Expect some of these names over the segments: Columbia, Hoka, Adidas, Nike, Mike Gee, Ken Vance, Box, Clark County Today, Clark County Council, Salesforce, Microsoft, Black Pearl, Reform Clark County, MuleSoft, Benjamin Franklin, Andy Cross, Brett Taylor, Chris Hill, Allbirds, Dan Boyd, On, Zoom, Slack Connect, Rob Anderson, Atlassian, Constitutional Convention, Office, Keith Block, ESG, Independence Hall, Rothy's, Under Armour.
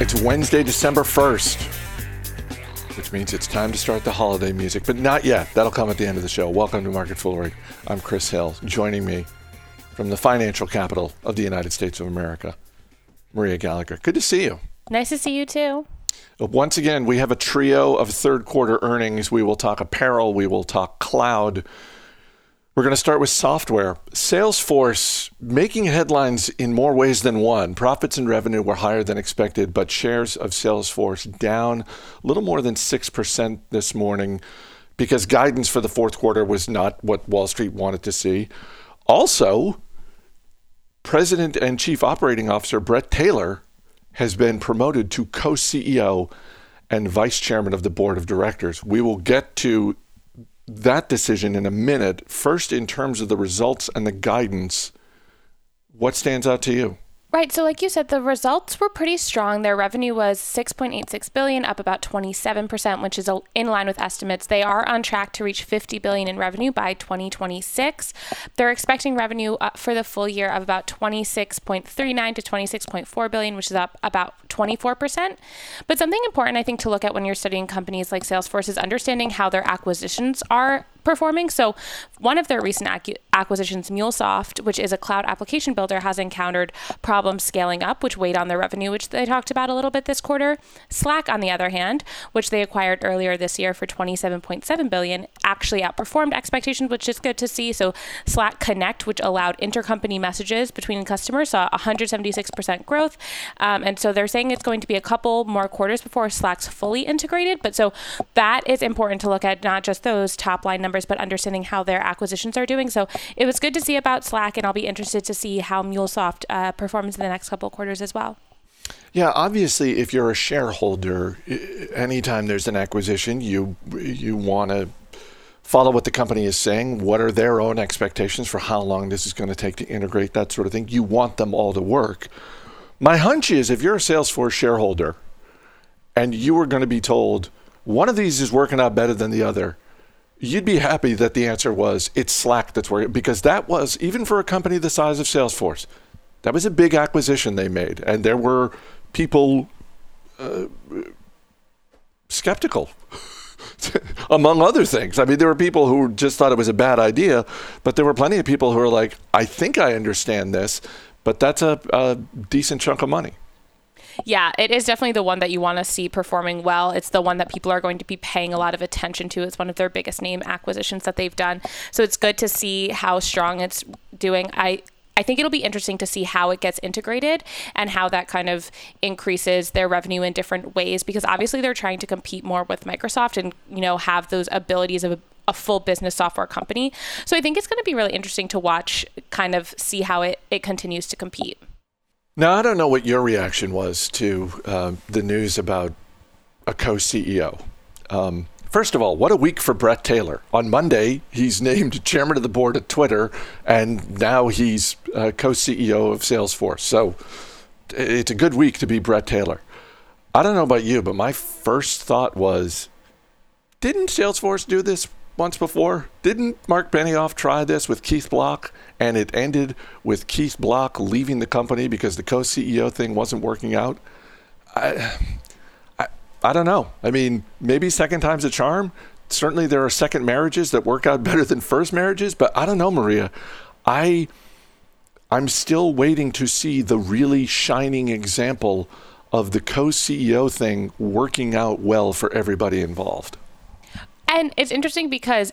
It's Wednesday, December 1st, which means it's time to start the holiday music, but not yet. That'll come at the end of the show. Welcome to Market Foolery. I'm Chris Hill. Joining me from the financial capital of the United States of America, Maria Gallagher. Good to see you. Nice to see you too. Once again, we have a trio of third quarter earnings. We will talk apparel. We will talk cloud. We're going to start with software. Salesforce making headlines in more ways than one. Profits and revenue were higher than expected, but shares of Salesforce down a little more than 6% this morning because guidance for the fourth quarter was not what Wall Street wanted to see. Also, President and Chief Operating Officer Brett Taylor has been promoted to co-CEO and vice chairman of the board of directors. We will get to that decision in a minute. First, in terms of the results and the guidance, what stands out to you? Right. So like you said, the results were pretty strong. Their revenue was $6.86 billion, up about 27%, which is in line with estimates. They are on track to reach $50 billion in revenue by 2026. They're expecting revenue for the full year of about $26.39 to $26.4 billion, which is up about 24%. But something important, I think, to look at when you're studying companies like Salesforce is understanding how their acquisitions are performing. So one of their recent acquisitions, MuleSoft, which is a cloud application builder, has encountered problems scaling up, which weighed on their revenue, which they talked about a little bit this quarter. Slack, on the other hand, which they acquired earlier this year for $27.7 billion, actually outperformed expectations, which is good to see. So Slack Connect, which allowed intercompany messages between customers, saw 176% growth. And so they're saying it's going to be a couple more quarters before Slack's fully integrated. But so that is important to look at, not just those top line numbers, but understanding how their acquisitions are doing. So it was good to see about Slack, and I'll be interested to see how MuleSoft performs in the next couple of quarters as well. Yeah, obviously, if you're a shareholder, anytime there's an acquisition, you want to follow what the company is saying. What are their own expectations for how long this is going to take to integrate, that sort of thing. You want them all to work. My hunch is if you're a Salesforce shareholder and you were going to be told one of these is working out better than the other, you'd be happy that the answer was it's Slack that's working, because that was, even for a company the size of Salesforce, that was a big acquisition they made. And there were people skeptical, among other things. I mean, there were people who just thought it was a bad idea, but there were plenty of people who were like, I think I understand this, but that's a decent chunk of money. Yeah, it is definitely the one that you want to see performing well. It's the one that people are going to be paying a lot of attention to. It's one of their biggest name acquisitions that they've done. So it's good to see how strong it's doing. I think it'll be interesting to see how it gets integrated and how that kind of increases their revenue in different ways, because obviously they're trying to compete more with Microsoft and, you know, have those abilities of a full business software company. So I think it's going to be really interesting to watch, kind of see how it continues to compete. Now, I don't know what your reaction was to the news about a co-CEO. First of all, what a week for Brett Taylor. On Monday, he's named chairman of the board at Twitter, and now he's co-CEO of Salesforce. So it's a good week to be Brett Taylor. I don't know about you, but my first thought was, didn't Salesforce do this once before? Didn't Mark Benioff try this with Keith Block, and it ended with Keith Block leaving the company because the co-CEO thing wasn't working out? I don't know. I mean, maybe second time's a charm. Certainly there are second marriages that work out better than first marriages, but I don't know, Maria. I'm still waiting to see the really shining example of the co-CEO thing working out well for everybody involved. And it's interesting because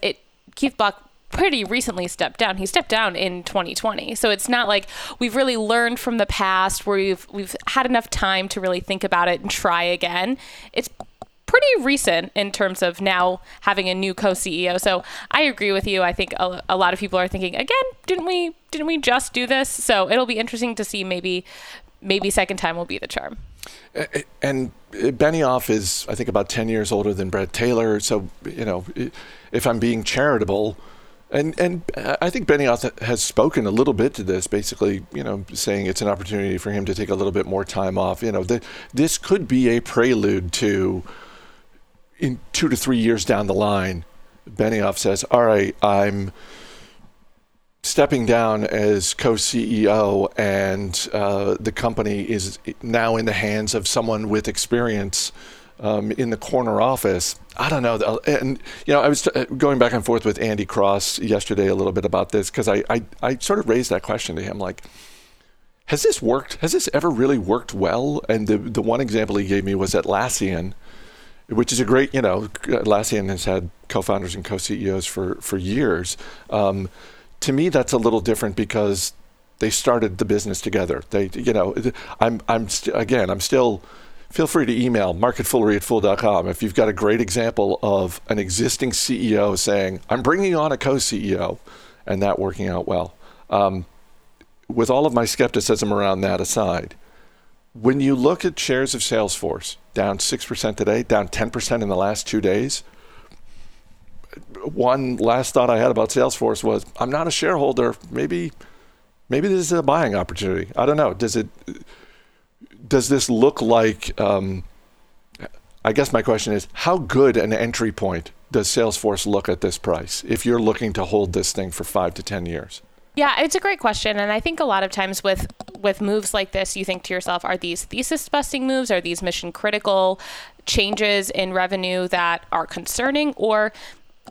Keith Block pretty recently stepped down. He stepped down in 2020. So it's not like we've really learned from the past where we've had enough time to really think about it and try again. It's pretty recent in terms of now having a new co-CEO. So I agree with you. I think a lot of people are thinking, again, didn't we just do this? So it'll be interesting to see. Maybe second time will be the charm. And Benioff is, I think, about 10 years older than Brett Taylor. So, you know, if I'm being charitable, and I think Benioff has spoken a little bit to this, basically, you know, saying it's an opportunity for him to take a little bit more time off. You know, this could be a prelude to, in 2 to 3 years down the line, Benioff says, all right, I'm stepping down as co-CEO, and the company is now in the hands of someone with experience in the corner office. I don't know. And, you know, I was going back and forth with Andy Cross yesterday a little bit about this, because I sort of raised that question to him, like, has this worked? Has this ever really worked well? And the one example he gave me was Atlassian, which is a great, you know, Atlassian has had co-founders and co-CEOs for years. To me, that's a little different because they started the business together. They, you know, I'm still feel free to email marketfoolery@fool.com if you've got a great example of an existing CEO saying, I'm bringing on a co-CEO, and that working out well. With all of my skepticism around that aside, when you look at shares of Salesforce, down 6% today, down 10% in the last 2 days, one last thought I had about Salesforce was, I'm not a shareholder. Maybe this is a buying opportunity. I don't know. Does this look like, I guess my question is, how good an entry point does Salesforce look at this price if you're looking to hold this thing for 5 to 10 years? Yeah, it's a great question. And I think a lot of times with moves like this, you think to yourself, are these thesis busting moves? Are these mission critical changes in revenue that are concerning? Or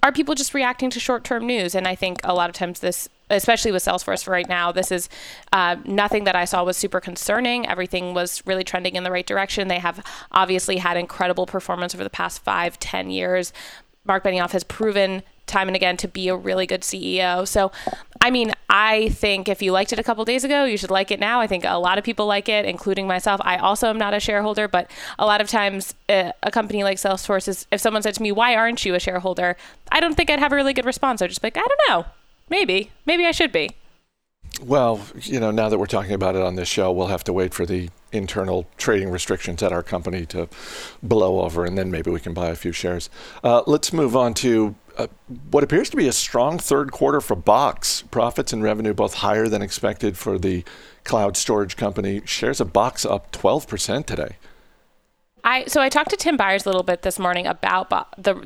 are people just reacting to short-term news? And I think a lot of times this, especially with Salesforce right now, this is nothing that I saw was super concerning. Everything was really trending in the right direction. They have obviously had incredible performance over the past 5-10 years. Mark Benioff has proven time and again to be a really good CEO. So, I mean, I think if you liked it a couple days ago, you should like it now. I think a lot of people like it, including myself. I also am not a shareholder, but a lot of times a company like Salesforce is, if someone said to me, why aren't you a shareholder? I don't think I'd have a really good response. I'd just be like, I don't know. Maybe I should be. Well, you know, now that we're talking about it on this show, we'll have to wait for the internal trading restrictions at our company to blow over, and then maybe we can buy a few shares. Let's move on to what appears to be a strong third quarter for Box. Profits and revenue both higher than expected for the cloud storage company. Shares of Box up 12% today. So I talked to Tim Byers a little bit this morning about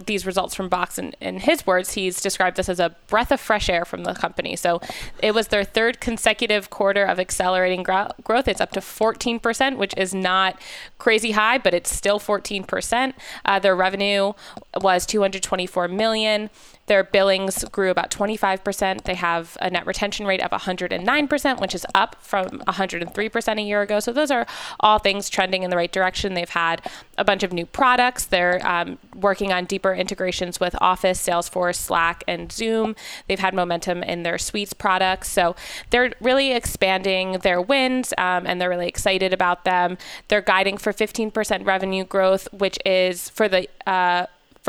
these results from Box, and in his words, he's described this as a breath of fresh air from the company. So it was their third consecutive quarter of accelerating growth. It's up to 14%, which is not crazy high, but it's still 14%. Their revenue was $224 million. Their billings grew about 25%. They have a net retention rate of 109%, which is up from 103% a year ago. So those are all things trending in the right direction. They've had a bunch of new products. They're working on deeper integrations with Office, Salesforce, Slack, and Zoom. They've had momentum in their suites products. So they're really expanding their wins, and they're really excited about them. They're guiding for 15% revenue growth, which is for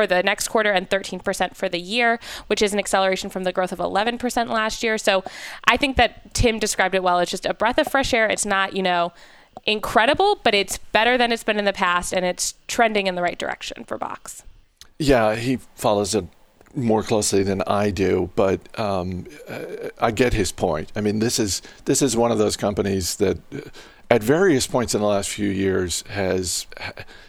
the next quarter, and 13% for the year, which is an acceleration from the growth of 11% last year. So I think that Tim described it well. It's just a breath of fresh air. It's not, you know, incredible, but it's better than it's been in the past, and it's trending in the right direction for Box. Yeah, he follows it more closely than I do, but I get his point. I mean, this is one of those companies that at various points in the last few years has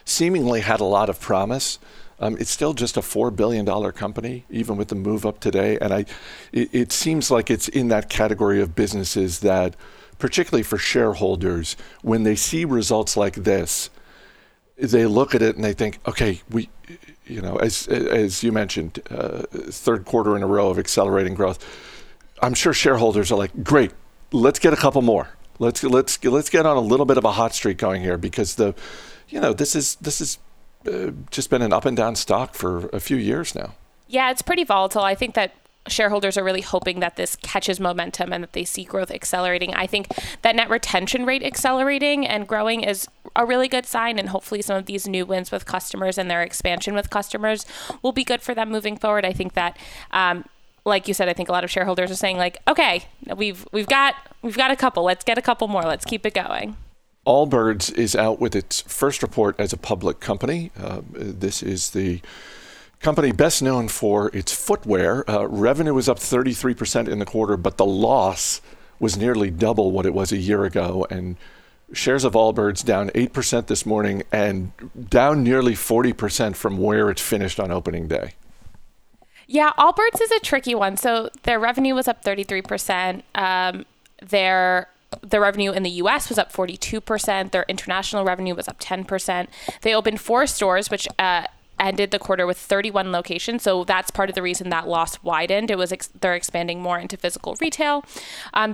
seemingly had a lot of promise. It's still just a $4 billion company, even with the move up today. And it seems like it's in that category of businesses that, particularly for shareholders, when they see results like this, they look at it and they think, okay, we, you know, as you mentioned, third quarter in a row of accelerating growth. I'm sure shareholders are like, great, let's get a couple more. Let's get on a little bit of a hot streak going here, because this is. Just been an up and down stock for a few years now. Yeah, it's pretty volatile. I think that shareholders are really hoping that this catches momentum and that they see growth accelerating. I think that net retention rate accelerating and growing is a really good sign, and hopefully some of these new wins with customers and their expansion with customers will be good for them moving forward. I think that, like you said, I think a lot of shareholders are saying, like, okay, we've got a couple. Let's get a couple more. Let's keep it going. Allbirds is out with its first report as a public company. This is the company best known for its footwear. Revenue was up 33% in the quarter, but the loss was nearly double what it was a year ago. And shares of Allbirds down 8% this morning, and down nearly 40% from where it finished on opening day. Yeah, Allbirds is a tricky one. So their revenue was up 33%. The revenue in the U.S. was up 42%. Their international revenue was up 10%. They opened 4 stores, which ended the quarter with 31 locations. So that's part of the reason that loss widened. It was they're expanding more into physical retail.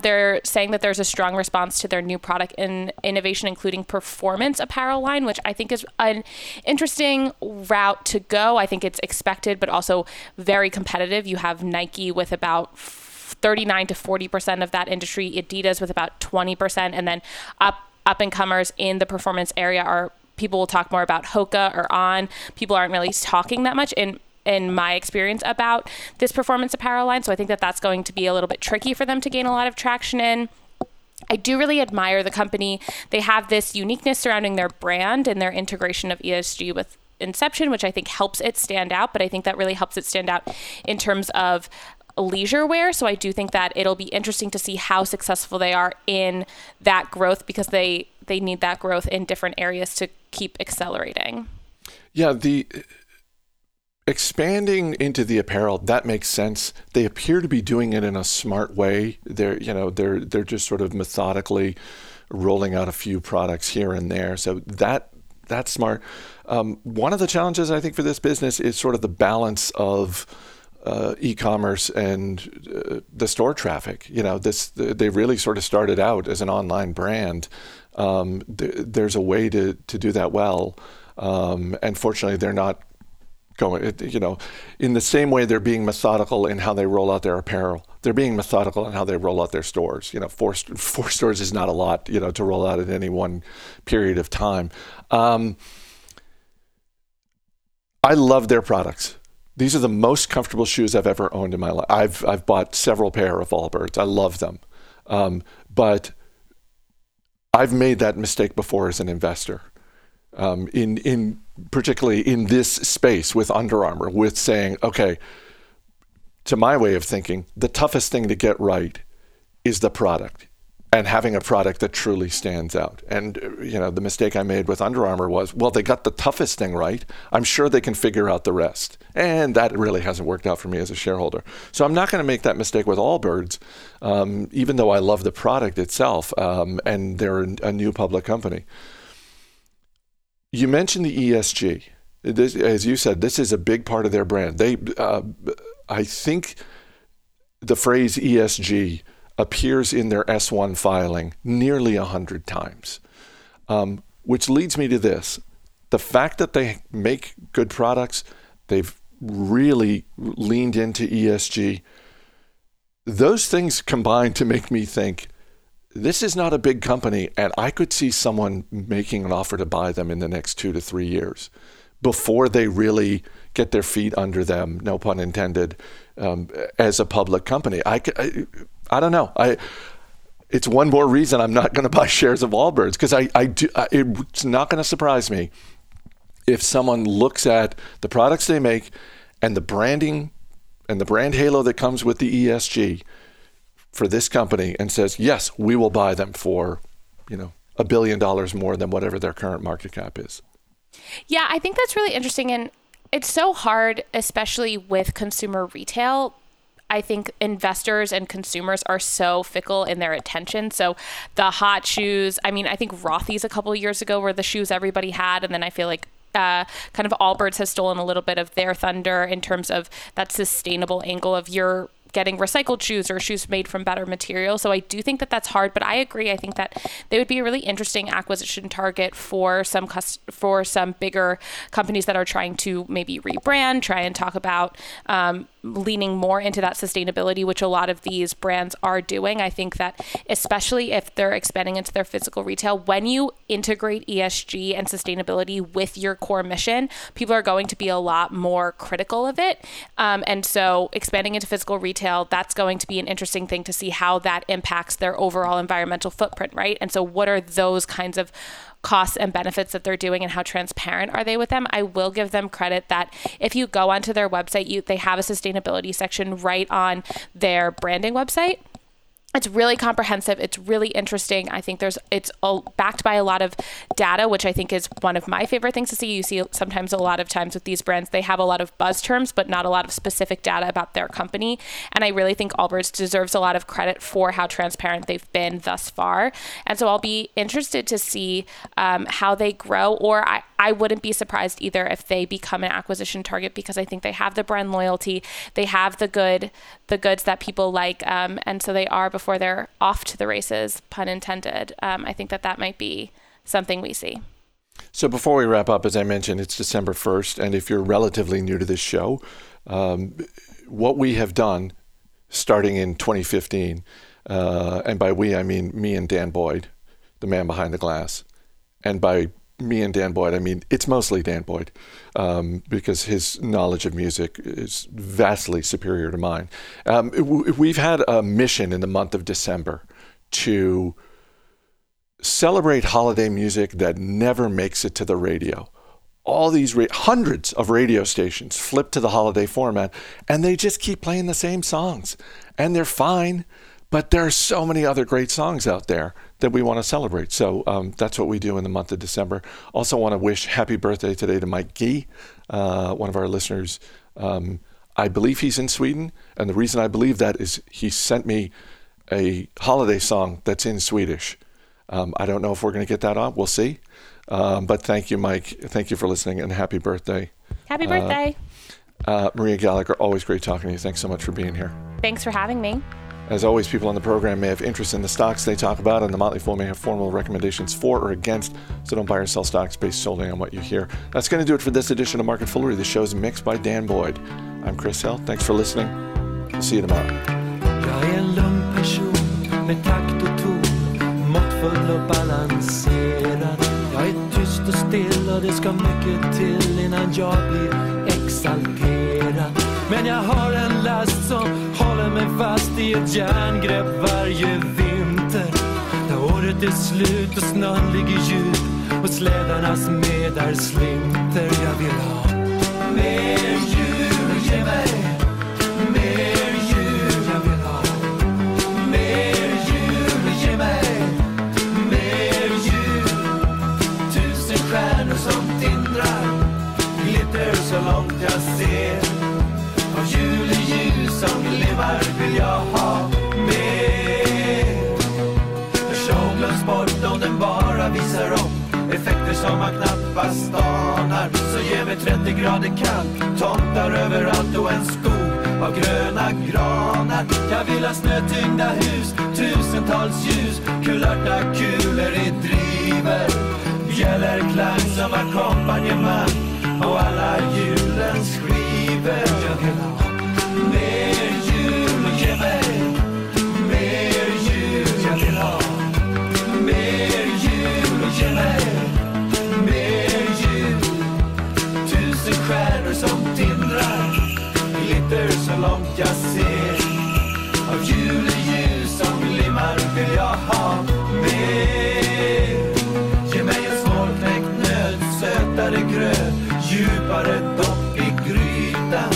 They're saying that there's a strong response to their new product innovation, including performance apparel line, which I think is an interesting route to go. I think it's expected, but also very competitive. You have Nike with about 39 to 40% of that industry, Adidas with about 20%, and then up and comers in the performance area are people will talk more about Hoka or On. People aren't really talking that much in my experience about this performance apparel line. So I think that that's going to be a little bit tricky for them to gain a lot of traction in. I do really admire the company. They have this uniqueness surrounding their brand and their integration of ESG with Inception, which I think helps it stand out. But I think that really helps it stand out in terms of leisure wear. So I do think that it'll be interesting to see how successful they are in that growth, because they need that growth in different areas to keep accelerating. Yeah, the expanding into the apparel, that makes sense. They appear to be doing it in a smart way. They're just sort of methodically rolling out a few products here and there. So that's smart. One of the challenges I think for this business is sort of the balance of e-commerce and the store traffic. They really sort of started out as an online brand. There's a way to do that well, and fortunately they're not going, in the same way they're being methodical in how they roll out their apparel, they're being methodical in how they roll out their stores. Four stores is not a lot to roll out at any one period of time. I love their products. These are the most comfortable shoes I've ever owned in my life. I've bought several pair of Allbirds. I love them. But I've made that mistake before as an investor, in particularly in this space with Under Armour, with saying, okay, to my way of thinking, the toughest thing to get right is the product and having a product that truly stands out. And the mistake I made with Under Armour was, well, they got the toughest thing right. I'm sure they can figure out the rest. And that really hasn't worked out for me as a shareholder. So I'm not going to make that mistake with Allbirds, even though I love the product itself, and they're a new public company. You mentioned the ESG. This, as you said, this is a big part of their brand. They, I think the phrase ESG appears in their S1 filing nearly 100 times, which leads me to this. The fact that they make good products, they've really leaned into ESG. Those things combine to make me think, this is not a big company, and I could see someone making an offer to buy them in the next 2 to 3 years before they really get their feet under them, no pun intended, as a public company. I don't know. It's one more reason I'm not going to buy shares of Allbirds, because it's not going to surprise me if someone looks at the products they make and the branding and the brand halo that comes with the ESG for this company and says, yes, we will buy them for, $1 billion more than whatever their current market cap is. Yeah, I think that's really interesting. And it's so hard, especially with consumer retail. I think investors and consumers are so fickle in their attention. So the hot shoes, I think Rothy's a couple of years ago were the shoes everybody had. And then I feel like kind of Allbirds has stolen a little bit of their thunder in terms of that sustainable angle of your getting recycled shoes or shoes made from better material. So I do think that that's hard, but I agree. I think that they would be a really interesting acquisition target for some bigger companies that are trying to maybe rebrand, try and talk about leaning more into that sustainability, which a lot of these brands are doing. I think that especially if they're expanding into their physical retail, when you integrate ESG and sustainability with your core mission, people are going to be a lot more critical of it. And so expanding into physical retail, that's going to be an interesting thing to see how that impacts their overall environmental footprint, right? And so what are those kinds of costs and benefits that they're doing, and how transparent are they with them? I will give them credit that if you go onto their website, they have a sustainability section right on their branding website. It's really comprehensive. It's really interesting. I think it's backed by a lot of data, which I think is one of my favorite things to see. You see sometimes a lot of times with these brands, they have a lot of buzz terms, but not a lot of specific data about their company. And I really think Allbirds deserves a lot of credit for how transparent they've been thus far. And so I'll be interested to see how they grow, or I wouldn't be surprised either if they become an acquisition target, because I think they have the brand loyalty. They have the goods that people like. And so they are before they're off to the races, pun intended. I think that might be something we see. So before we wrap up, as I mentioned, it's December 1st. And if you're relatively new to this show, what we have done starting in 2015, and by we, I mean me and Dan Boyd, the man behind the glass. And by me and Dan Boyd, I mean it's mostly Dan Boyd, because his knowledge of music is vastly superior to mine. We've had a mission in the month of December to celebrate holiday music that never makes it to the radio. All these hundreds of radio stations flip to the holiday format, and they just keep playing the same songs, and they're fine. But there are so many other great songs out there that we want to celebrate. So that's what we do in the month of December. Also want to wish happy birthday today to Mike Gee, one of our listeners. I believe he's in Sweden. And the reason I believe that is he sent me a holiday song that's in Swedish. I don't know if we're going to get that on. We'll see. But thank you, Mike. Thank you for listening, and happy birthday. Happy birthday. Maria Gallagher, always great talking to you. Thanks so much for being here. Thanks for having me. As always, people on the program may have interest in the stocks they talk about, and The Motley Fool may have formal recommendations for or against, so don't buy or sell stocks based solely on what you hear. That's going to do it for this edition of Market Foolery. The show's mixed by Dan Boyd. I'm Chris Hill. Thanks for listening. We'll see you tomorrow. Men jag har en last som håller mig fast i ett järngrepp varje vinter. När året är slut och snön ligger djup och slädarnas medar slinter. Jag vill ha mer djur, ge mig mer djur. Jag vill ha mer djur, ge mig mer djur. Tusen stjärnor som tindrar glitter så långt jag ser. Av juleljus som lever vill jag ha mer. För show glöms bort om den bara visar upp effekter som man knappast anar. Så ge mig 30 grader kallt, tomtar överallt och en skog av gröna granar. Jag vill ha snötyngda hus, tusentals ljus, kulörta kulor i driver. Bjällerklang som ackompanjemang och alla julens skivor. Jag vill ha mer jul, ge mig mer jul. Jag vill ha mer jul, ge mig mer jul. Tusen stjärnor som tindrar glitter så långt jag ser. Av juleljus som limmar vill jag ha mer. Ge mig en svårknäckt nöt, sötare gröt, djupare dopp i grytan,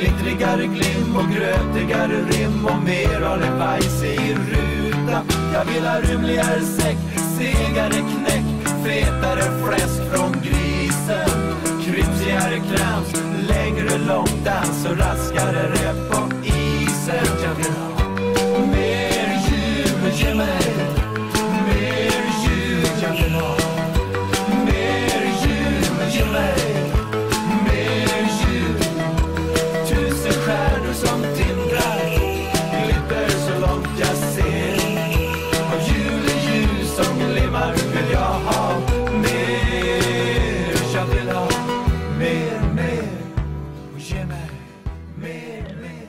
glittrigare glim och grötigare rim och mer av en bajse i rutan. Jag vill ha rymligare säck, segare knäck, fetare fläsk från grisen, krypsigare krams, längre långdans och raskare rep på isen. Jag vill ha mer djur, ge mig mer djur. Jag vill ha mer djur, ge mig. Mer, mer, mer, mer.